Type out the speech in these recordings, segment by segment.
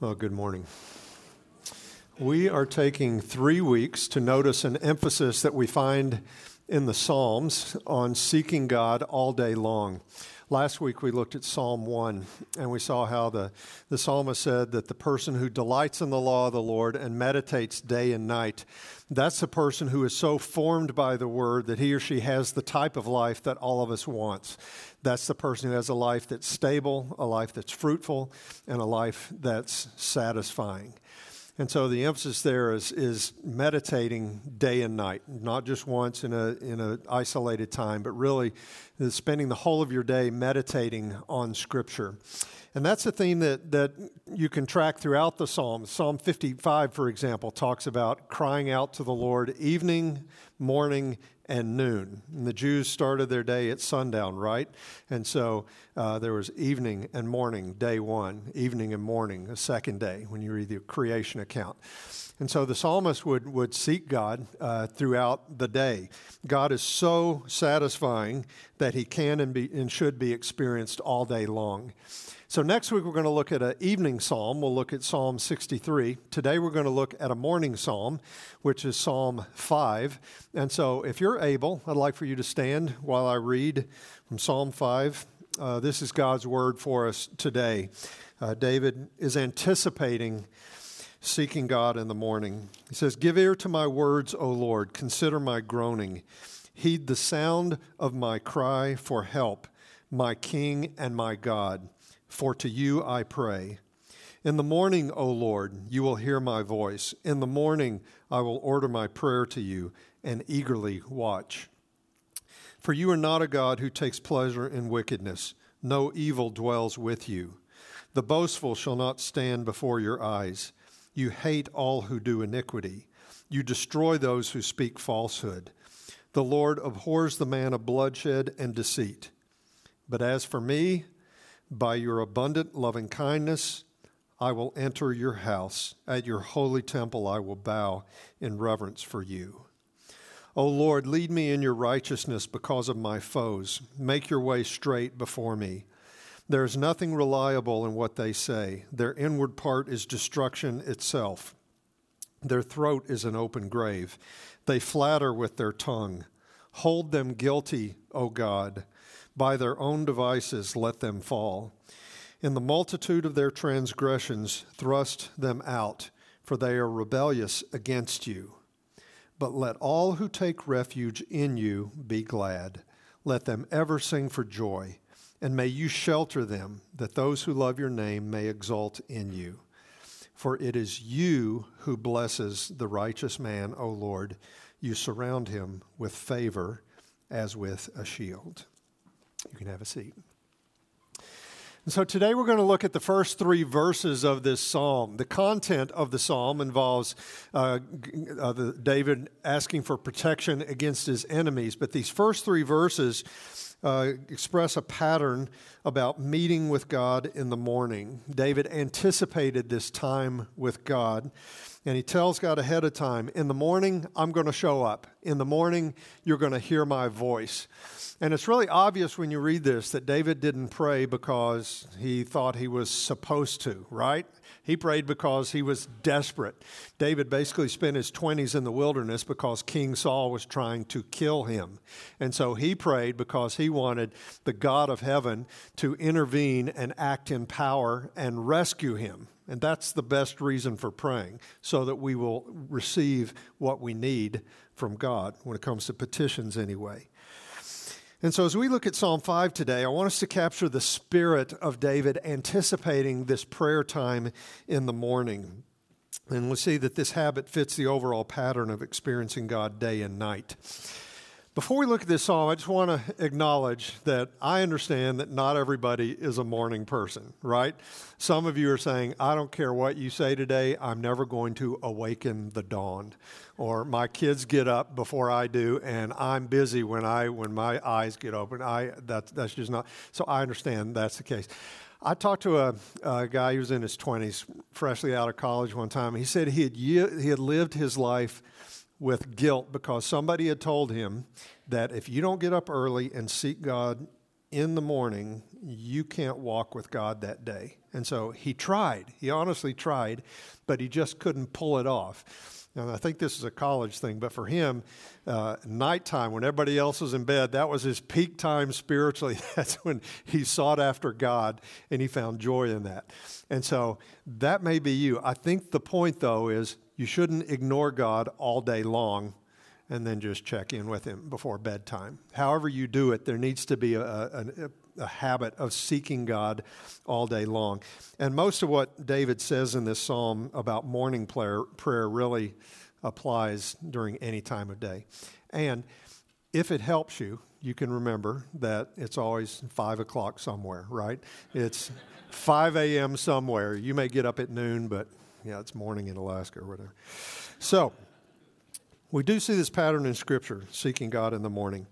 Well, good morning. We are taking 3 weeks to notice an emphasis that we find in the Psalms on seeking God all day long. Last week we looked at Psalm 1, and we saw how the psalmist said that the person who delights in the law of the Lord and meditates day and night, that's the person who is so formed by the Word that he or she has the type of life that all of us want. That's the person who has a life that's stable, a life that's fruitful, and a life that's satisfying. And so the emphasis there is meditating day and night, not just once in an isolated time, but really spending the whole of your day meditating on Scripture. And that's a theme that you can track throughout the Psalms. Psalm 55, for example, talks about crying out to the Lord evening, morning, and noon. And the Jews started their day at sundown, right? And so there was evening and morning, day one, evening and morning, a second day, when you read the creation account. And so the psalmist would seek God throughout the day. God is so satisfying that he can and should be experienced all day long. So next week we're going to look at an evening psalm. We'll look at Psalm 63. Today we're going to look at a morning psalm, which is Psalm 5. And so if you're able, I'd like for you to stand while I read from Psalm 5. This is God's word for us today. David is anticipating seeking God in the morning. He says, "Give ear to my words, O Lord. Consider my groaning. Heed the sound of my cry for help, my King and my God. For to you I pray. In the morning, O Lord, you will hear my voice. In the morning I will order my prayer to you and eagerly watch. For you are not a God who takes pleasure in wickedness. No evil dwells with you. The boastful shall not stand before your eyes. You hate all who do iniquity. You destroy those who speak falsehood. The Lord abhors the man of bloodshed and deceit. But as for me, by your abundant loving kindness, I will enter your house. At your holy temple, I will bow in reverence for you. O Lord, lead me in your righteousness because of my foes. Make your way straight before me. There is nothing reliable in what they say. Their inward part is destruction itself. Their throat is an open grave. They flatter with their tongue. Hold them guilty, O God. By their own devices let them fall. In the multitude of their transgressions thrust them out, for they are rebellious against you. But let all who take refuge in you be glad. Let them ever sing for joy, and may you shelter them, that those who love your name may exult in you. For it is you who blesses the righteous man, O Lord. You surround him with favor as with a shield." You can have a seat. And so today we're going to look at the first three verses of this psalm. The content of the psalm involves David asking for protection against his enemies. But these first three verses express a pattern about meeting with God in the morning. David anticipated this time with God, and he tells God ahead of time, in the morning, I'm going to show up. In the morning, you're going to hear my voice. And it's really obvious when you read this that David didn't pray because he thought he was supposed to, right? He prayed because he was desperate. David basically spent his 20s in the wilderness because King Saul was trying to kill him. And so he prayed because he wanted the God of heaven to intervene and act in power and rescue him. And that's the best reason for praying, so that we will receive what we need from God when it comes to petitions anyway. And so as we look at Psalm 5 today, I want us to capture the spirit of David anticipating this prayer time in the morning. And we'll see that this habit fits the overall pattern of experiencing God day and night. Before we look at this psalm, I just want to acknowledge that I understand that not everybody is a morning person, right? Some of you are saying, I don't care what you say today, I'm never going to awaken the dawn. Or my kids get up before I do, and I'm busy when my eyes get open. That's just not, so I understand that's the case. I talked to a guy who was in his 20s, freshly out of college one time. He said he had lived his life with guilt because somebody had told him that if you don't get up early and seek God in the morning, you can't walk with God that day. And so he tried. He honestly tried, but he just couldn't pull it off. And I think this is a college thing, but for him, nighttime, when everybody else was in bed, that was his peak time spiritually. That's when he sought after God, and he found joy in that. And so that may be you. I think the point, though, is you shouldn't ignore God all day long and then just check in with him before bedtime. However you do it, there needs to be a habit of seeking God all day long. And most of what David says in this psalm about morning prayer really applies during any time of day. And if it helps you, you can remember that it's always 5 o'clock somewhere, right? It's 5 a.m. somewhere. You may get up at noon, but yeah, it's morning in Alaska or whatever. So we do see this pattern in Scripture, seeking God in the morning.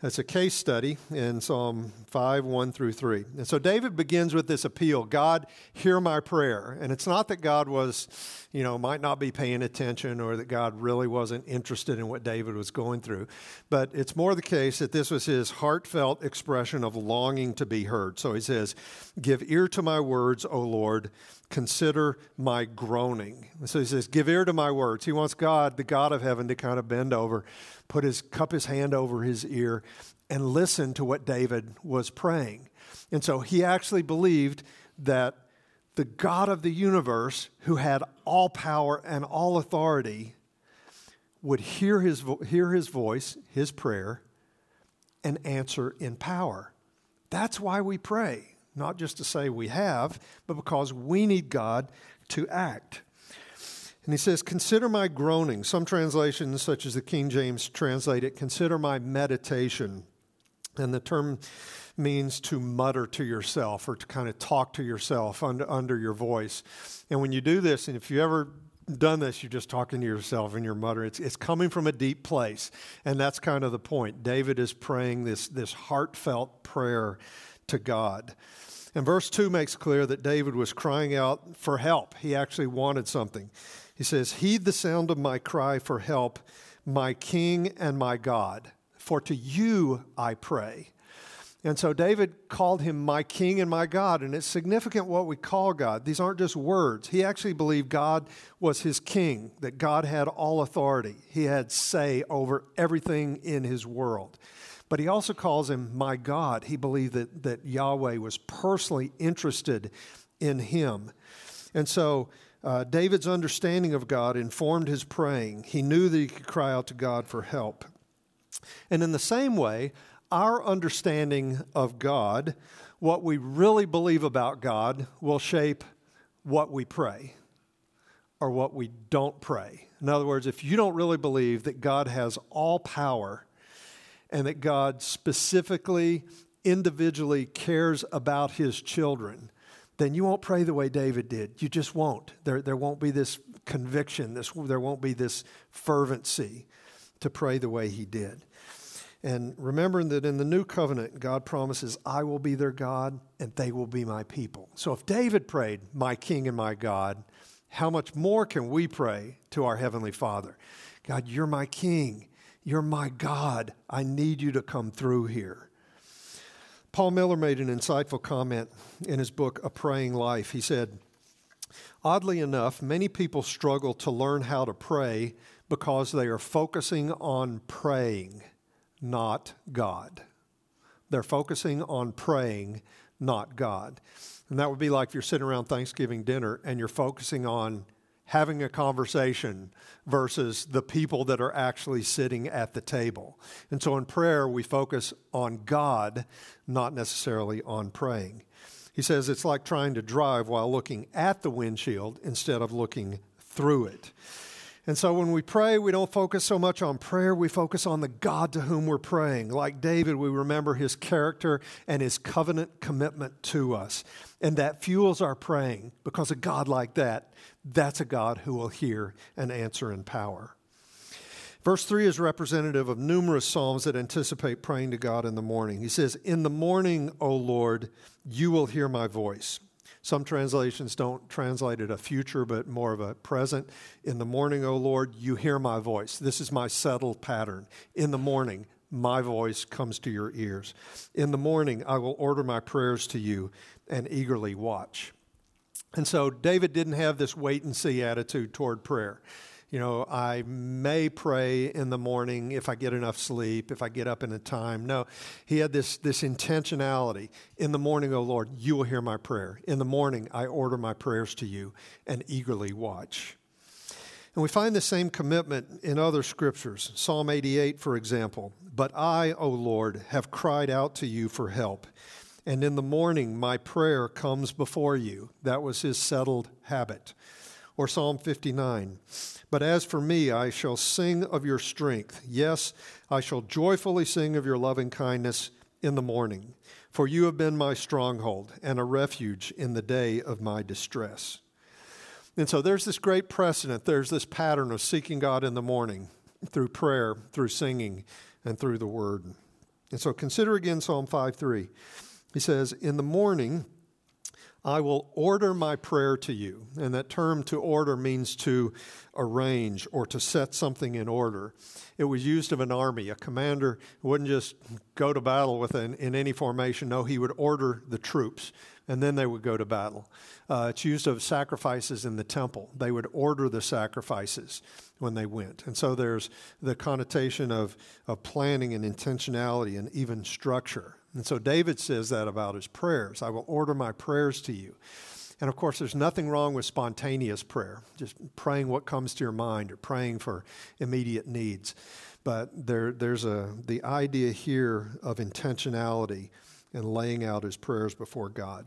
That's a case study in Psalm 5, 1 through 3. And so David begins with this appeal, God, hear my prayer. And it's not that God was, might not be paying attention or that God really wasn't interested in what David was going through. But it's more the case that this was his heartfelt expression of longing to be heard. So he says, give ear to my words, O Lord, consider my groaning. And so he says, give ear to my words. He wants God, the God of heaven, to kind of bend over, put his hand over his ear, and listen to what David was praying. And so he actually believed that the God of the universe, who had all power and all authority, would hear his voice, his prayer, and answer in power. That's why we pray, not just to say we have, but because we need God to act. And he says, consider my groaning. Some translations, such as the King James, translate it, consider my meditation. And the term means to mutter to yourself or to kind of talk to yourself under your voice. And when you do this, and if you ever done this, you're just talking to yourself and you're muttering. It's coming from a deep place. And that's kind of the point. David is praying this heartfelt prayer to God. And verse 2 makes clear that David was crying out for help. He actually wanted something. He says, heed the sound of my cry for help, my King and my God, for to you I pray. And so David called him my King and my God, and it's significant what we call God. These aren't just words. He actually believed God was his king, that God had all authority. He had say over everything in his world. But he also calls him my God. He believed that Yahweh was personally interested in him. And so David's understanding of God informed his praying. He knew that he could cry out to God for help. And in the same way, our understanding of God, what we really believe about God, will shape what we pray or what we don't pray. In other words, if you don't really believe that God has all power and that God specifically, individually cares about his children, then you won't pray the way David did. You just won't. There won't be this conviction. There won't be this fervency to pray the way he did. And remembering that in the new covenant, God promises, I will be their God and they will be my people. So if David prayed, my King and my God, how much more can we pray to our Heavenly Father? God, you're my King. You're my God. I need you to come through here. Paul Miller made an insightful comment in his book, A Praying Life. He said, oddly enough, many people struggle to learn how to pray because they are focusing on praying, not God. They're focusing on praying, not God. And that would be like if you're sitting around Thanksgiving dinner and you're focusing on having a conversation versus the people that are actually sitting at the table. And so in prayer, we focus on God, not necessarily on praying. He says it's like trying to drive while looking at the windshield instead of looking through it. And so when we pray, we don't focus so much on prayer. We focus on the God to whom we're praying. Like David, we remember his character and his covenant commitment to us. And that fuels our praying, because a God like that, that's a God who will hear and answer in power. Verse 3 is representative of numerous psalms that anticipate praying to God in the morning. He says, in the morning, O Lord, you will hear my voice. Some translations don't translate it a future, but more of a present. In the morning, O Lord, you hear my voice. This is my settled pattern. In the morning, my voice comes to your ears. In the morning, I will order my prayers to you and eagerly watch. And so David didn't have this wait and see attitude toward prayer. You know, I may pray in the morning if I get enough sleep, if I get up in a time. No, he had this intentionality. In the morning, O Lord, you will hear my prayer. In the morning, I order my prayers to you and eagerly watch. And we find the same commitment in other scriptures. Psalm 88, for example. But I, O Lord, have cried out to you for help. And in the morning, my prayer comes before you. That was his settled habit. Or Psalm 59, but as for me, I shall sing of your strength. Yes, I shall joyfully sing of your loving kindness in the morning, for you have been my stronghold and a refuge in the day of my distress. And so there's this great precedent. There's this pattern of seeking God in the morning through prayer, through singing, and through the word. And so consider again Psalm 5:3. He says, in the morning, I will order my prayer to you. And that term to order means to arrange or to set something in order. It was used of an army. A commander wouldn't just go to battle with in any formation. No, he would order the troops, and then they would go to battle. It's used of sacrifices in the temple. They would order the sacrifices when they went. And so there's the connotation of planning and intentionality and even structure. And so David says that about his prayers. I will order my prayers to you. And of course, there's nothing wrong with spontaneous prayer, just praying what comes to your mind or praying for immediate needs. But there's the idea here of intentionality and laying out his prayers before God.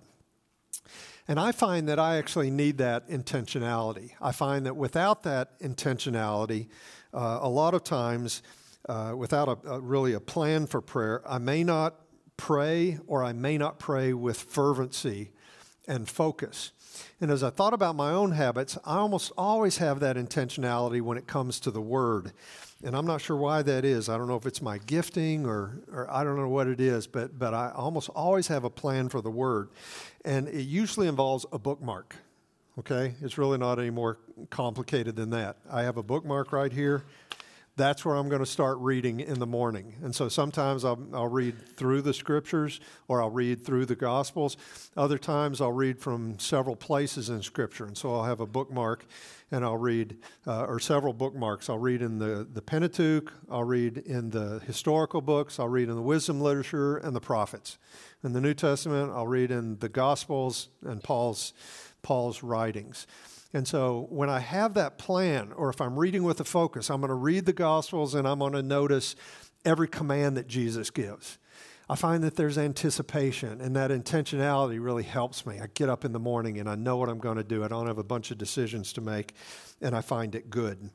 And I find that I actually need that intentionality. I find that without that intentionality, a lot of times, without a plan for prayer, I may not pray, or I may not pray with fervency and focus. And as I thought about my own habits, I almost always have that intentionality when it comes to the word. And I'm not sure why that is. I don't know if it's my gifting or I don't know what it is, but I almost always have a plan for the word. And it usually involves a bookmark, okay? It's really not any more complicated than that. I have a bookmark right here. That's where I'm going to start reading in the morning. And so sometimes I'll read through the scriptures or I'll read through the gospels. Other times I'll read from several places in scripture. And so I'll have a bookmark and I'll read, or several bookmarks. I'll read in the Pentateuch, I'll read in the historical books, I'll read in the wisdom literature and the prophets. In the New Testament, I'll read in the gospels and Paul's writings. And so when I have that plan, or if I'm reading with a focus, I'm going to read the Gospels and I'm going to notice every command that Jesus gives. I find that there's anticipation, and that intentionality really helps me. I get up in the morning and I know what I'm going to do. I don't have a bunch of decisions to make, and I find it good.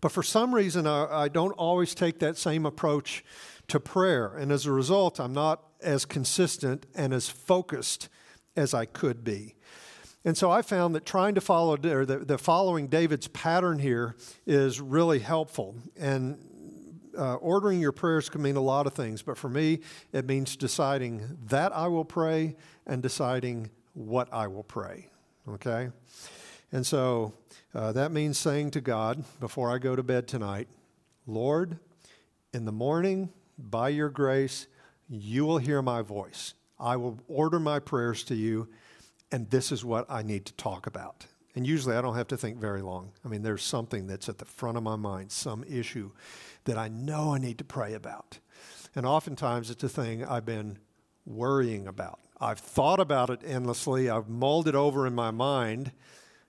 But for some reason, I don't always take that same approach to prayer. And as a result, I'm not as consistent and as focused as I could be. And so I found that following David's pattern here is really helpful. And ordering your prayers can mean a lot of things, but for me, it means deciding that I will pray and deciding what I will pray, okay? And so that means saying to God before I go to bed tonight, Lord, in the morning, by your grace, you will hear my voice. I will order my prayers to you. And this is what I need to talk about. And usually I don't have to think very long. I mean, there's something that's at the front of my mind, some issue that I know I need to pray about. And oftentimes it's a thing I've been worrying about. I've thought about it endlessly. I've mulled it over in my mind.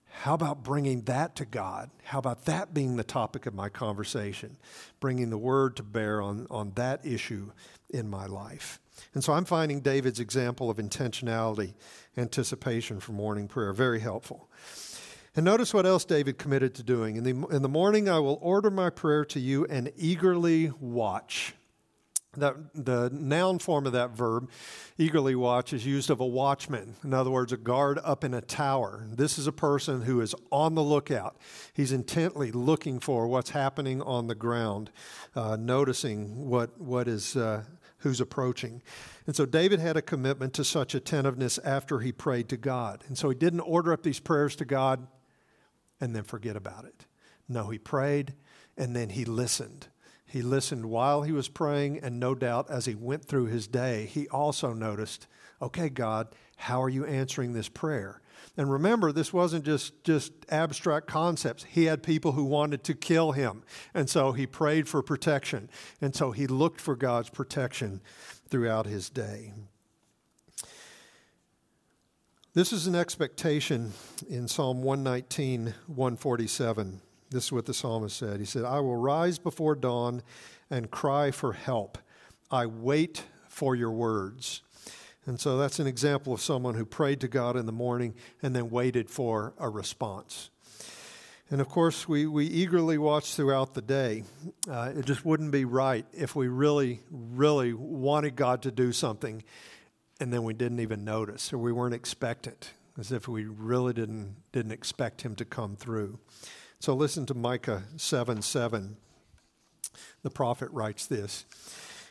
How about bringing that to God? How about that being the topic of my conversation, bringing the word to bear on that issue in my life? And so I'm finding David's example of intentionality, anticipation for morning prayer, very helpful. And notice what else David committed to doing. In the morning, I will order my prayer to you and eagerly watch. The noun form of that verb, eagerly watch, is used of a watchman. In other words, a guard up in a tower. This is a person who is on the lookout. He's intently looking for what's happening on the ground, noticing what is who's approaching. And so David had a commitment to such attentiveness after he prayed to God. And so he didn't order up these prayers to God and then forget about it. No, he prayed and then he listened. He listened while he was praying, and no doubt as he went through his day, he also noticed, okay, God, how are you answering this prayer? And remember, this wasn't just abstract concepts. He had people who wanted to kill him, and so he prayed for protection, and so he looked for God's protection throughout his day. This is an expectation in Psalm 119, 147. This is what the psalmist said. He said, I will rise before dawn and cry for help. I wait for your words. And so that's an example of someone who prayed to God in the morning and then waited for a response. And of course, we eagerly watch throughout the day. It just wouldn't be right if we really, really wanted God to do something and then we didn't even notice or we weren't expectant, as if we really didn't expect him to come through. So listen to Micah 7:7. The prophet writes this.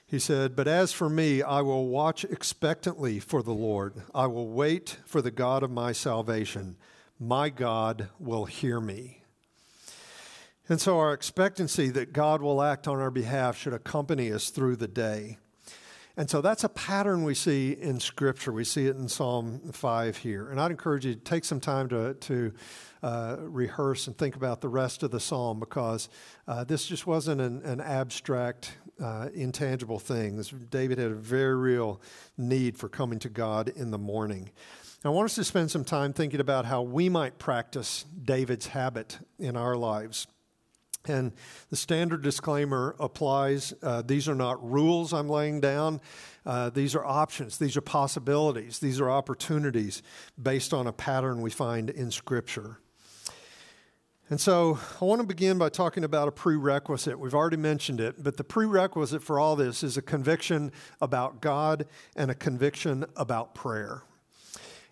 He said, but as for me, I will watch expectantly for the Lord. I will wait for the God of my salvation. My God will hear me. And so our expectancy that God will act on our behalf should accompany us through the day. And so that's a pattern we see in Scripture. We see it in Psalm 5 here. And I'd encourage you to take some time to rehearse and think about the rest of the psalm, because this just wasn't an abstract, intangible thing. David had a very real need for coming to God in the morning. I want us to spend some time thinking about how we might practice David's habit in our lives. And the standard disclaimer applies. These are not rules I'm laying down. These are options. These are possibilities. These are opportunities based on a pattern we find in Scripture. And so I want to begin by talking about a prerequisite. We've already mentioned it, but the prerequisite for all this is a conviction about God and a conviction about prayer.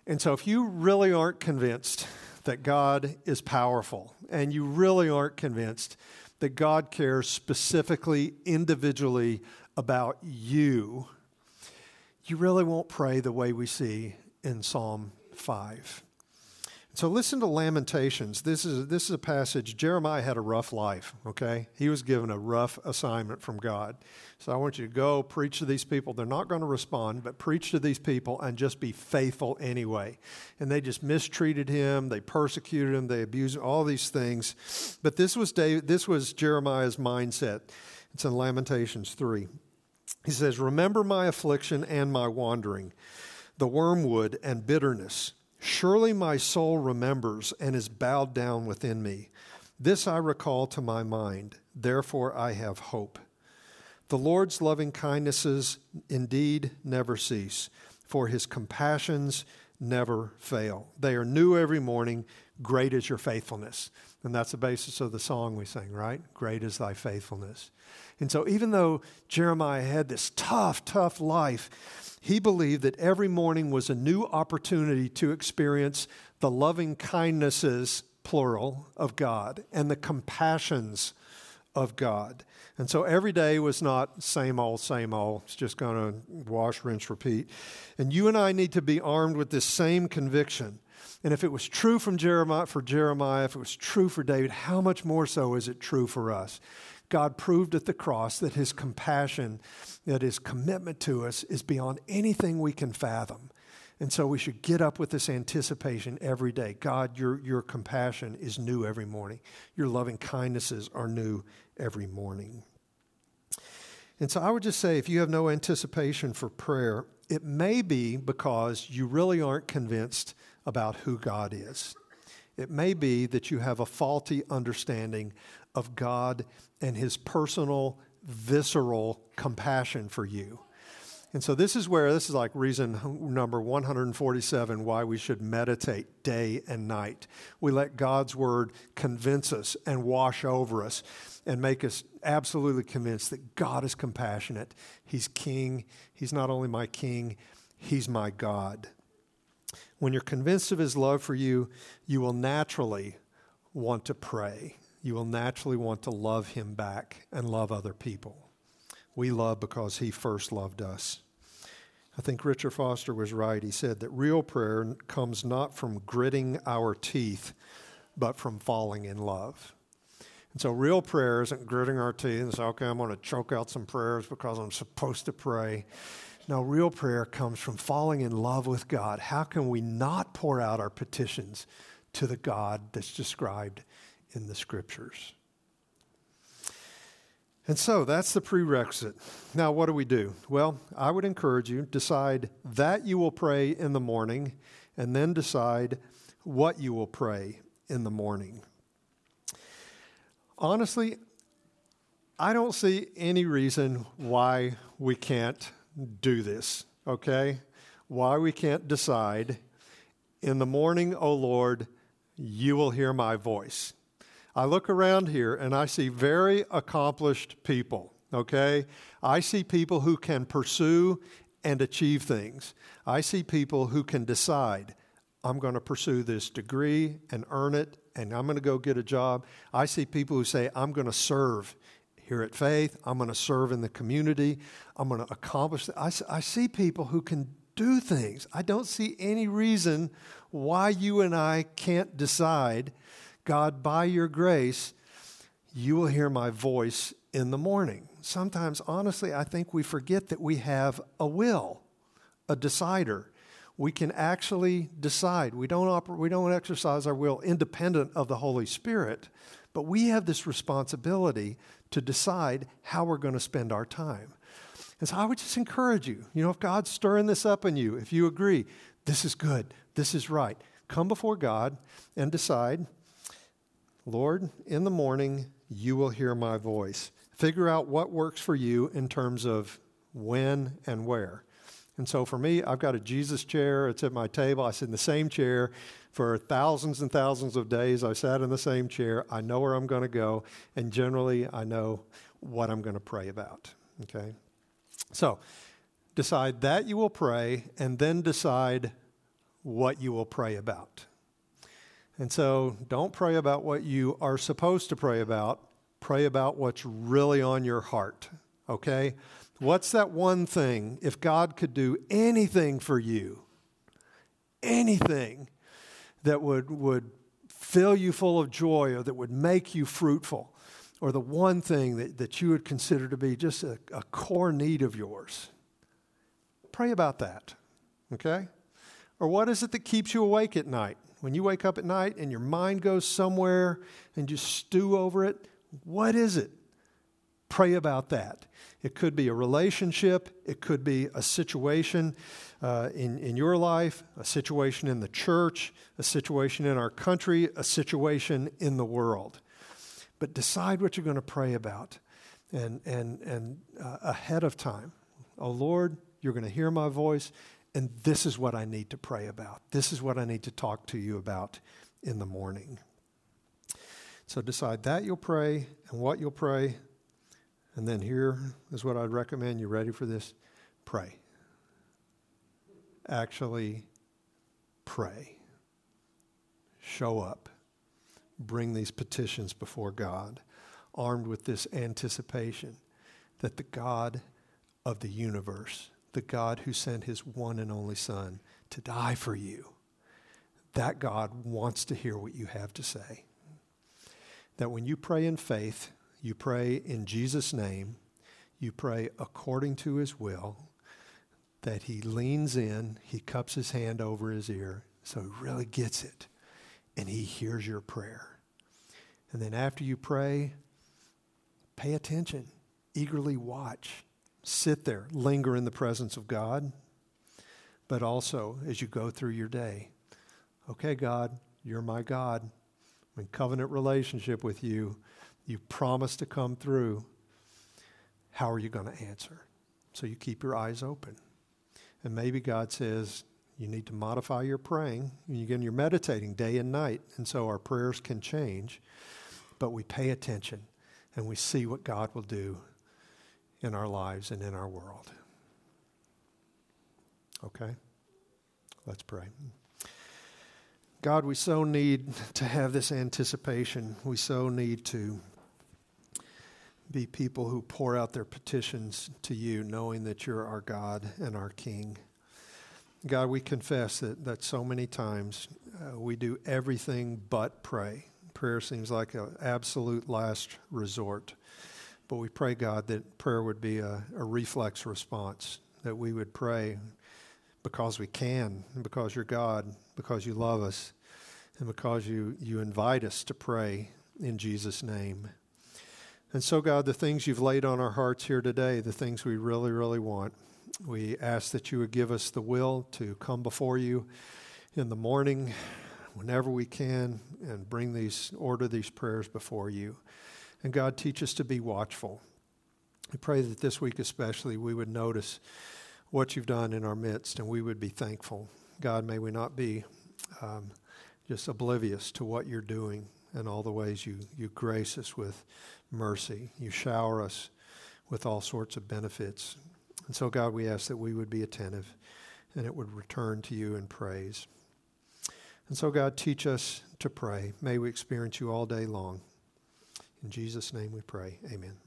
And so if you really aren't convinced that God is powerful, and you really aren't convinced that God cares specifically, individually about you, you really won't pray the way we see in Psalm 5. So listen to Lamentations. This is a passage. Jeremiah had a rough life, okay? He was given a rough assignment from God. So I want you to go preach to these people. They're not going to respond, but preach to these people and just be faithful anyway. And they just mistreated him. They persecuted him. They abused him, all these things. But this was Jeremiah's mindset. It's in Lamentations 3. He says, remember my affliction and my wandering, the wormwood and bitterness. Surely my soul remembers and is bowed down within me. This I recall to my mind, therefore I have hope. The Lord's loving kindnesses indeed never cease, for his compassions never fail. They are new every morning, great is your faithfulness. And that's the basis of the song we sing, right? Great is thy faithfulness. And so even though Jeremiah had this tough life, he believed that every morning was a new opportunity to experience the loving kindnesses, plural, of God and the compassions of God. And so every day was not same old, it's just going to wash, rinse, repeat. And you and I need to be armed with this same conviction. And if it was true for Jeremiah, if it was true for David, how much more so is it true for us? God proved at the cross that his compassion, that his commitment to us is beyond anything we can fathom. And so we should get up with this anticipation every day. God, your compassion is new every morning. Your loving kindnesses are new every morning. And so I would just say, if you have no anticipation for prayer, it may be because you really aren't convinced about who God is. It may be that you have a faulty understanding of God and his personal, visceral compassion for you. And so this is like reason number 147 why we should meditate day and night. We let God's word convince us and wash over us and make us absolutely convinced that God is compassionate. He's king. He's not only my king, he's my God. When you're convinced of his love for you, you will naturally want to pray. You will naturally want to love him back and love other people. We love because he first loved us. I think Richard Foster was right. He said that real prayer comes not from gritting our teeth, but from falling in love. And so real prayer isn't gritting our teeth and say, okay, I'm going to choke out some prayers because I'm supposed to pray. No, real prayer comes from falling in love with God. How can we not pour out our petitions to the God that's described in the Scriptures? And so that's the prerequisite. Now, what do we do? Well, I would encourage you, decide that you will pray in the morning, and then decide what you will pray in the morning. Honestly, I don't see any reason why we can't do this, okay? Why we can't decide, in the morning, O Lord, you will hear my voice. I look around here and I see very accomplished people, okay? I see people who can pursue and achieve things. I see people who can decide, I'm going to pursue this degree and earn it, and I'm going to go get a job. I see people who say, I'm going to serve here at Faith. I'm going to serve in the community. I'm going to accomplish. I see people who can do things. I don't see any reason why you and I can't decide, God, by your grace, you will hear my voice in the morning. Sometimes, honestly, I think we forget that we have a will, a decider. We can actually decide. We don't exercise our will independent of the Holy Spirit, but we have this responsibility to decide how we're going to spend our time. And so I would just encourage you, if God's stirring this up in you, if you agree, this is good, this is right, come before God and decide, Lord, in the morning, you will hear my voice. Figure out what works for you in terms of when and where. And so for me, I've got a Jesus chair. It's at my table. I sit in the same chair for thousands and thousands of days. I sat in the same chair. I know where I'm going to go. And generally, I know what I'm going to pray about. Okay? So decide that you will pray, and then decide what you will pray about. And so don't pray about what you are supposed to pray about. Pray about what's really on your heart, okay? What's that one thing? If God could do anything for you, anything that would fill you full of joy, or that would make you fruitful, or the one thing that you would consider to be just a core need of yours, pray about that, okay? Or what is it that keeps you awake at night? When you wake up at night and your mind goes somewhere and you stew over it, what is it? Pray about that. It could be a relationship. It could be a situation in your life, a situation in the church, a situation in our country, a situation in the world. But decide what you're going to pray about and ahead of time. Oh, Lord, you're going to hear my voice. And this is what I need to pray about. This is what I need to talk to you about in the morning. So decide that you'll pray and what you'll pray. And then here is what I'd recommend. You ready for this? Pray. Actually, pray. Show up. Bring these petitions before God, armed with this anticipation that the God of the universe, the God who sent his one and only Son to die for you, that God wants to hear what you have to say. That when you pray in faith, you pray in Jesus' name, you pray according to his will, that he leans in, he cups his hand over his ear, so he really gets it, and he hears your prayer. And then after you pray, pay attention, eagerly watch. Sit there, linger in the presence of God, but also as you go through your day. Okay, God, you're my God. I'm in covenant relationship with you. You promised to come through. How are you going to answer? So you keep your eyes open. And maybe God says you need to modify your praying. Again, you're meditating day and night, and so our prayers can change. But we pay attention, and we see what God will do in our lives and in our world. Okay? Let's pray. God, we so need to have this anticipation. We so need to be people who pour out their petitions to you, knowing that you're our God and our King. God, we confess that so many times we do everything but pray. prayer seems like an absolute last resort. But we pray, God, that prayer would be a reflex response, that we would pray because we can, and because you're God, because you love us, and because you invite us to pray in Jesus' name. And so, God, the things you've laid on our hearts here today, the things we really, really want, we ask that you would give us the will to come before you in the morning, whenever we can, and bring order these prayers before you. And God, teach us to be watchful. We pray that this week especially we would notice what you've done in our midst, and we would be thankful. God, may we not be just oblivious to what you're doing and all the ways you grace us with mercy. You shower us with all sorts of benefits. And so, God, we ask that we would be attentive and it would return to you in praise. And so, God, teach us to pray. May we experience you all day long. In Jesus' name we pray. Amen.